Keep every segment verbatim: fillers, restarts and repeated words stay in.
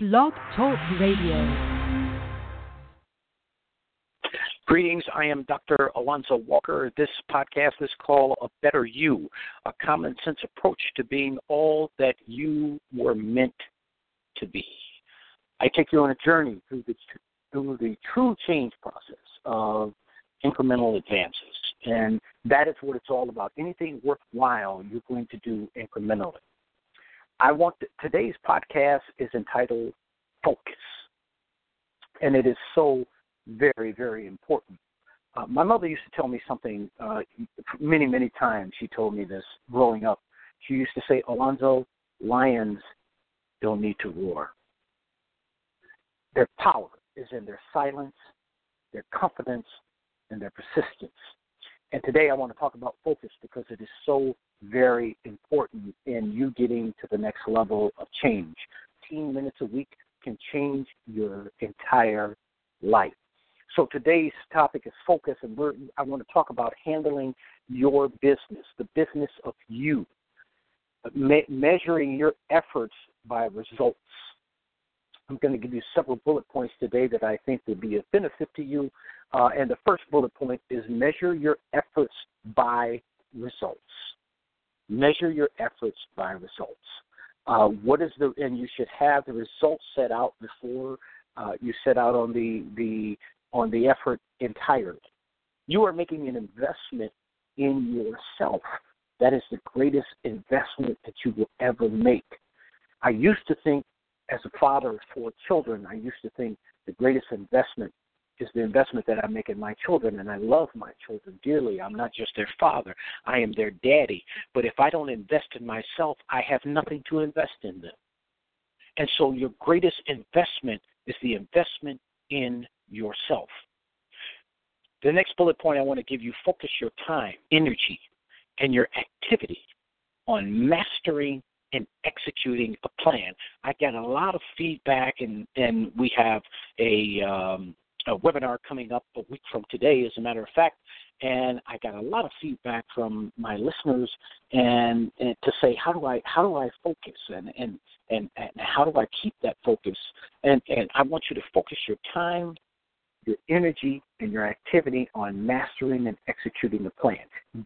Blob Talk Radio. Greetings, I am Doctor Alonzo Walker. This podcast is called A Better You, a common sense approach to being all that you were meant to be. I take you on a journey through the, through the true change process of incremental advances, and that is what it's all about. Anything worthwhile you're going to do incrementally. I want to, today's podcast is entitled Focus, and it is so very, very important. Uh, my mother used to tell me something uh, many, many times. She told me this growing up. She used to say, Alonzo, lions don't need to roar. Their power is in their silence, their confidence, and their persistence. And today I want to talk about focus because it is so very important in you getting to the next level of change. fifteen minutes a week can change your entire life. So today's topic is focus, and we're, I want to talk about handling your business, the business of you, me- measuring your efforts by results. I'm going to give you several bullet points today that I think will be of benefit to you. Uh, and the first bullet point is measure your efforts by results. Measure your efforts by results. Uh, what is the and you should have the results set out before uh, you set out on the the on the effort entirely. You are making an investment in yourself. That is the greatest investment that you will ever make. I used to think, as a father of four children, I used to think the greatest investment is the investment that I make in my children, and I love my children dearly. I'm not just their father. I am their daddy. But if I don't invest in myself, I have nothing to invest in them. And so your greatest investment is the investment in yourself. The next bullet point I want to give you, focus your time, energy, and your activity on mastering and executing a plan. I got a lot of feedback, and, and we have a, um, a webinar coming up a week from today, as a matter of fact, and I got a lot of feedback from my listeners and, and to say, how do I how do I focus and and, and, and how do I keep that focus? And, and I want you to focus your time, your energy, and your activity on mastering and executing the plan.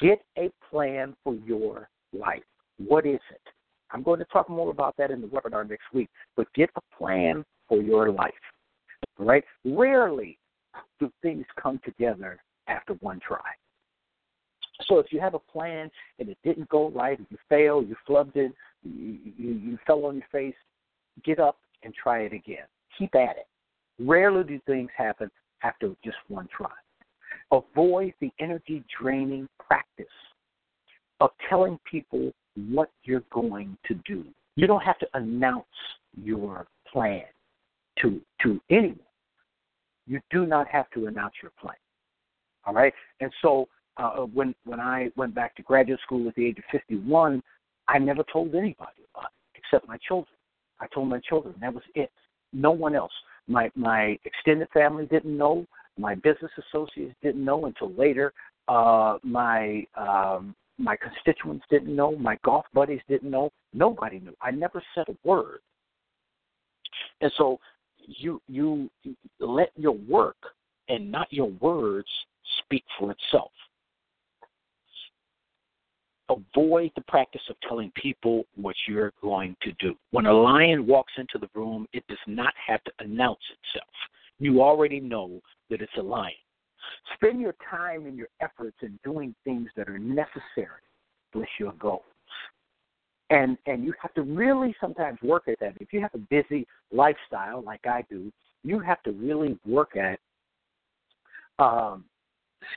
Get a plan for your life. What is it? I'm going to talk more about that in the webinar next week, but get a plan for your life, right? Rarely do things come together after one try. So if you have a plan and it didn't go right, you failed, you flubbed it, you, you, you fell on your face, get up and try it again. Keep at it. Rarely do things happen after just one try. Avoid the energy-draining practice of telling people what you're going to do. You don't have to announce your plan to to anyone. You do not have to announce your plan. All right? And so uh, when when I went back to graduate school at the age of fifty-one, I never told anybody about it except my children. I told my children. That was it. No one else. My my extended family didn't know. My business associates didn't know until later. Uh, my um, My constituents didn't know. My golf buddies didn't know. Nobody knew. I never said a word. And so you you let your work and not your words speak for itself. Avoid the practice of telling people what you're going to do. When a lion walks into the room, it does not have to announce itself. You already know that it's a lion. Spend your time and your efforts in doing things that are necessary to reach your goals. And and you have to really sometimes work at that. If you have a busy lifestyle like I do, you have to really work at um,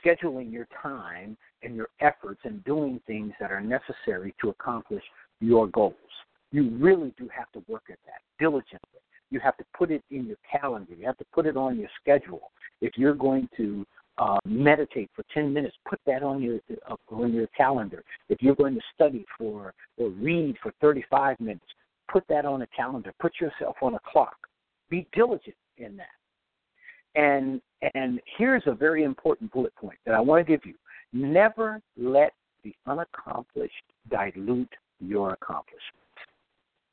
scheduling your time and your efforts and doing things that are necessary to accomplish your goals. You really do have to work at that diligently. You have to put it in your calendar. You have to put it on your schedule. If you're going to uh, meditate for ten minutes, put that on your uh, on your calendar. If you're going to study for or read for thirty-five minutes, put that on a calendar. Put yourself on a clock. Be diligent in that. And and here's a very important bullet point that I want to give you. Never let the unaccomplished dilute your accomplishments.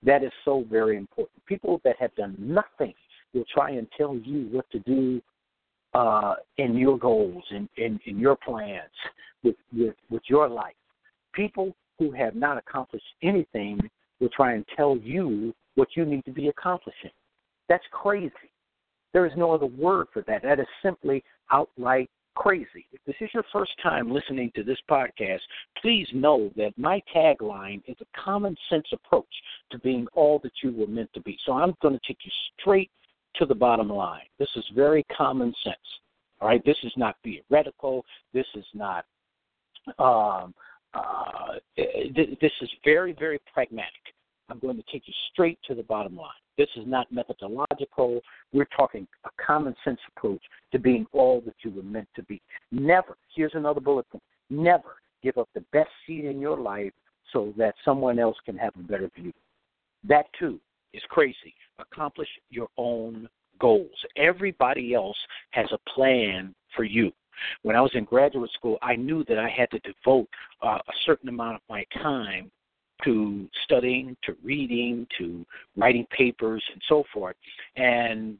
That is so very important. People that have done nothing will try and tell you what to do uh, in your goals, in, in, in your plans, with, with, with your life. People who have not accomplished anything will try and tell you what you need to be accomplishing. That's crazy. There is no other word for that. That is simply outright crazy. If this is your first time listening to this podcast, please know that my tagline is a common sense approach to being all that you were meant to be. So I'm going to take you straight to the bottom line. This is very common sense. All right? This is not theoretical. This is not um, uh, th- this is very, very pragmatic. I'm going to take you straight to the bottom line. This is not methodological. We're talking a common sense approach to being all that you were meant to be. Never, here's another bullet point, never give up the best seat in your life so that someone else can have a better view. That, too, is crazy. Accomplish your own goals. Everybody else has a plan for you. When I was in graduate school, I knew that I had to devote uh, a certain amount of my time to studying, to reading, to writing papers, and so forth. And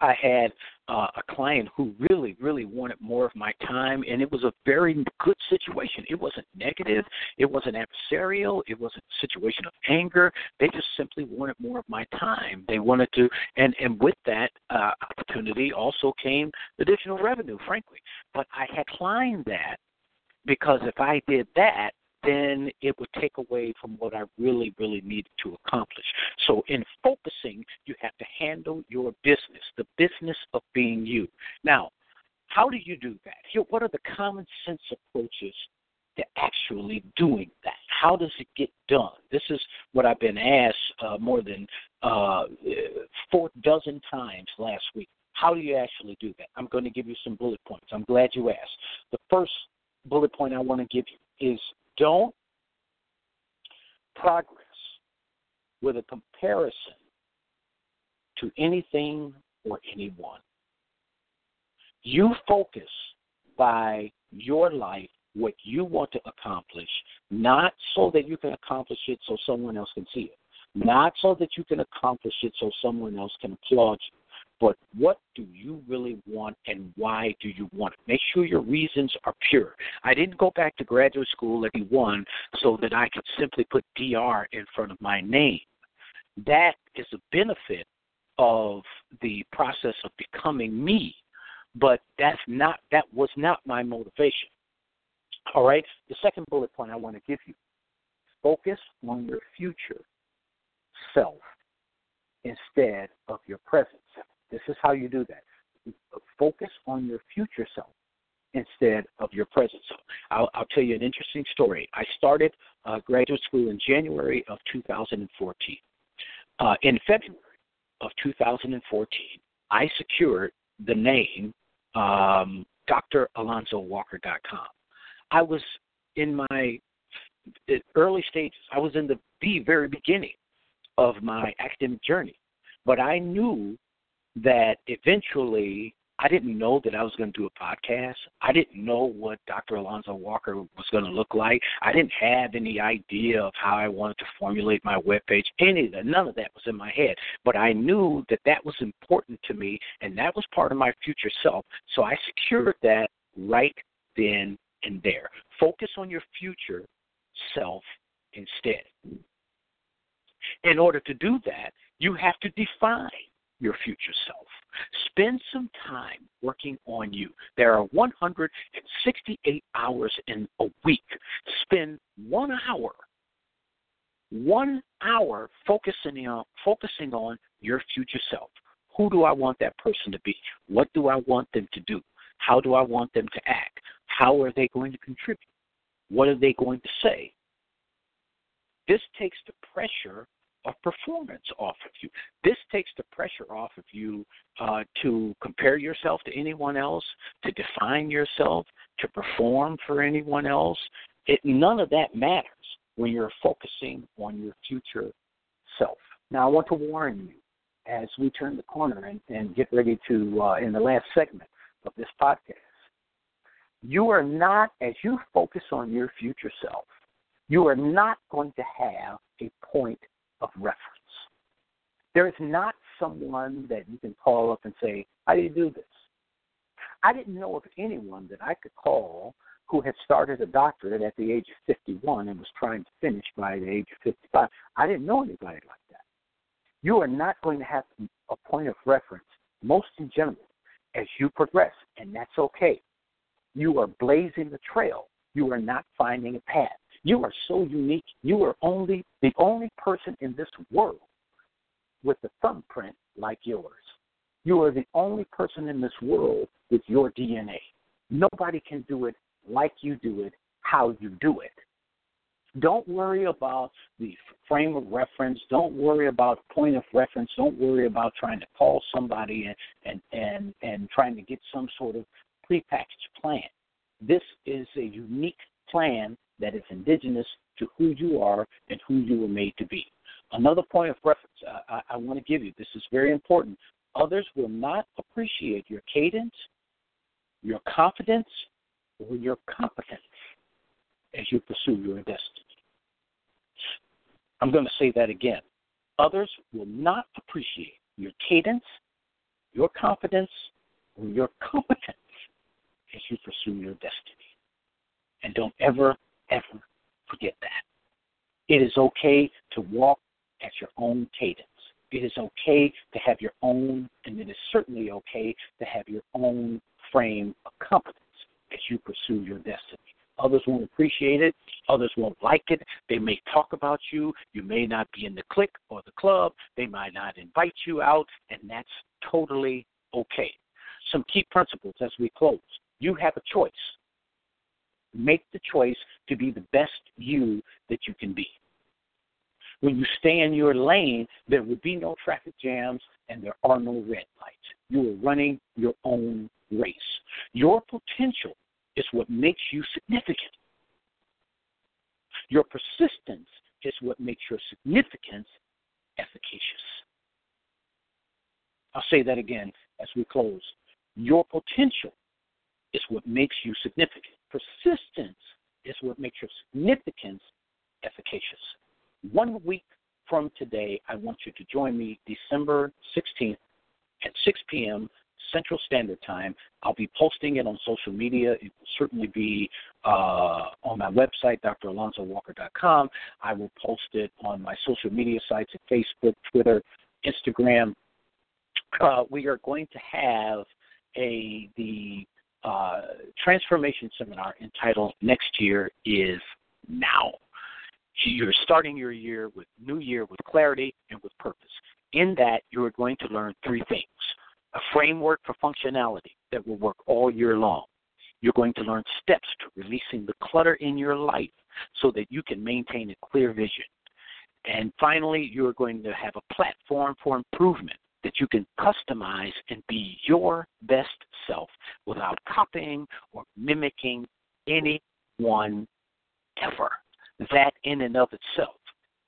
I had uh, a client who really, really wanted more of my time, and it was a very good situation. It wasn't negative. It wasn't adversarial. It wasn't a situation of anger. They just simply wanted more of my time. They wanted to, and, and with that uh, opportunity also came additional revenue, frankly. But I had climbed that, because if I did that, then it would take away from what I really, really needed to accomplish. So in focusing, you have to handle your business, the business of being you. Now, how do you do that? Here, what are the common sense approaches to actually doing that? How does it get done? This is what I've been asked uh, more than uh, four dozen times last week. How do you actually do that? I'm going to give you some bullet points. I'm glad you asked. The first bullet point I want to give you is, don't progress with a comparison to anything or anyone. You focus by your life what you want to accomplish, not so that you can accomplish it so someone else can see it, not so that you can accomplish it so someone else can applaud you, but what do you really want and why do you want it? Make sure your reasons are pure. I didn't go back to graduate school at E one so that I could simply put D R in front of my name. That is a benefit of the process of becoming me, but that's not that was not my motivation. All right? The second bullet point I want to give you, focus on your future self instead of your present self. This is how you do that. Focus on your future self instead of your present self. I'll, I'll tell you an interesting story. I started uh, graduate school in January of two thousand fourteen. Uh, in February of two thousand fourteen, I secured the name um, Dr Alonzo Walker dot com. I was in my early stages. I was in the, the very beginning of my academic journey, but I knew that eventually, I didn't know that I was going to do a podcast. I didn't know what Doctor Alonzo Walker was going to look like. I didn't have any idea of how I wanted to formulate my webpage. Any of that, none of that was in my head. But I knew that that was important to me, and that was part of my future self. So I secured that right then and there. Focus on your future self instead. In order to do that, you have to define your future self. Spend some time working on you. There are one hundred sixty-eight hours in a week. Spend one hour, one hour focusing on, focusing on your future self. Who do I want that person to be? What do I want them to do? How do I want them to act? How are they going to contribute? What are they going to say? This takes the pressure of performance off of you. This takes the pressure off of you uh, to compare yourself to anyone else, to define yourself, to perform for anyone else. It, none of that matters when you're focusing on your future self. Now, I want to warn you as we turn the corner and, and get ready to, uh, in the last segment of this podcast, you are not, as you focus on your future self, you are not going to have a point of reference. There is not someone that you can call up and say, how do you do this? I didn't know of anyone that I could call who had started a doctorate at the age of fifty-one and was trying to finish by the age of fifty-five. I didn't know anybody like that. You are not going to have a point of reference, most in general, as you progress, and that's okay. You are blazing the trail. You are not finding a path. You are so unique. You are only the only person in this world with a thumbprint like yours. You are the only person in this world with your D N A. Nobody can do it like you do it, how you do it. Don't worry about the frame of reference. Don't worry about point of reference. Don't worry about trying to call somebody and, and, and, and trying to get some sort of prepackaged plan. This is a unique plan that is indigenous to who you are and who you were made to be. Another point of reference I, I want to give you, this is very important. Others will not appreciate your cadence, your confidence, or your competence as you pursue your destiny. I'm going to say that again. Others will not appreciate your cadence, your confidence, or your competence as you pursue your destiny. And don't ever, ever forget that. It is okay to walk at your own cadence. It is okay to have your own, and it is certainly okay to have your own frame of competence as you pursue your destiny. Others won't appreciate it. Others won't like it. They may talk about you. You may not be in the clique or the club. They might not invite you out, and that's totally okay. Some key principles as we close. You have a choice. Make the choice to be the best you that you can be. When you stay in your lane, there will be no traffic jams and there are no red lights. You are running your own race. Your potential is what makes you significant. Your persistence is what makes your significance efficacious. I'll say that again as we close. Your potential is what makes you significant. Persistence is what makes your significance efficacious. One week from today, I want you to join me December sixteenth at six p.m. Central Standard Time. I'll be posting it on social media. It will certainly be uh, on my website, Dr Alonzo Walker dot com. I will post it on my social media sites at Facebook, Twitter, Instagram. Uh, we are going to have a the uh, transformation seminar entitled Next Year is Now. You're starting your year with new year with clarity and with purpose. In that, you're going to learn three things. A framework for functionality that will work all year long. You're going to learn steps to releasing the clutter in your life so that you can maintain a clear vision. And finally, you're going to have a platform for improvement that you can customize and be your best self without copying or mimicking anyone ever. That in and of itself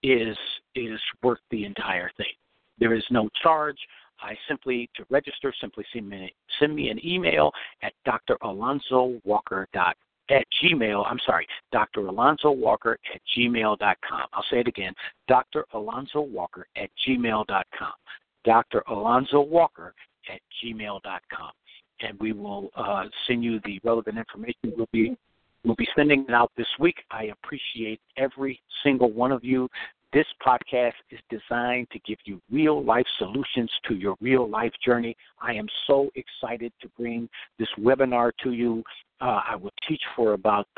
is is worth the entire thing. There is no charge. I simply, to register, simply send me, send me an email at Dr Alonzo Walker dot at gmail, I'm sorry, Dr Alonzo Walker at gmail dot com. I'll say it again, Dr Alonzo Walker at gmail dot com. Dr Alonzo Walker at gmail dot com. And we will uh, send you the relevant information. We'll be We'll be sending it out this week. I appreciate every single one of you. This podcast is designed to give you real-life solutions to your real-life journey. I am so excited to bring this webinar to you. Uh, I will teach for about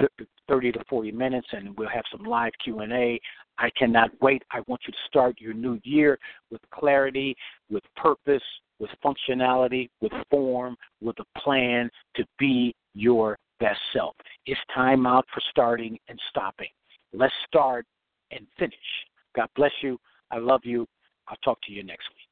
thirty to forty minutes, and we'll have some live Q and A. I cannot wait. I want you to start your new year with clarity, with purpose, with functionality, with form, with a plan to be your best self. It's time out for starting and stopping. Let's start and finish. God bless you. I love you. I'll talk to you next week.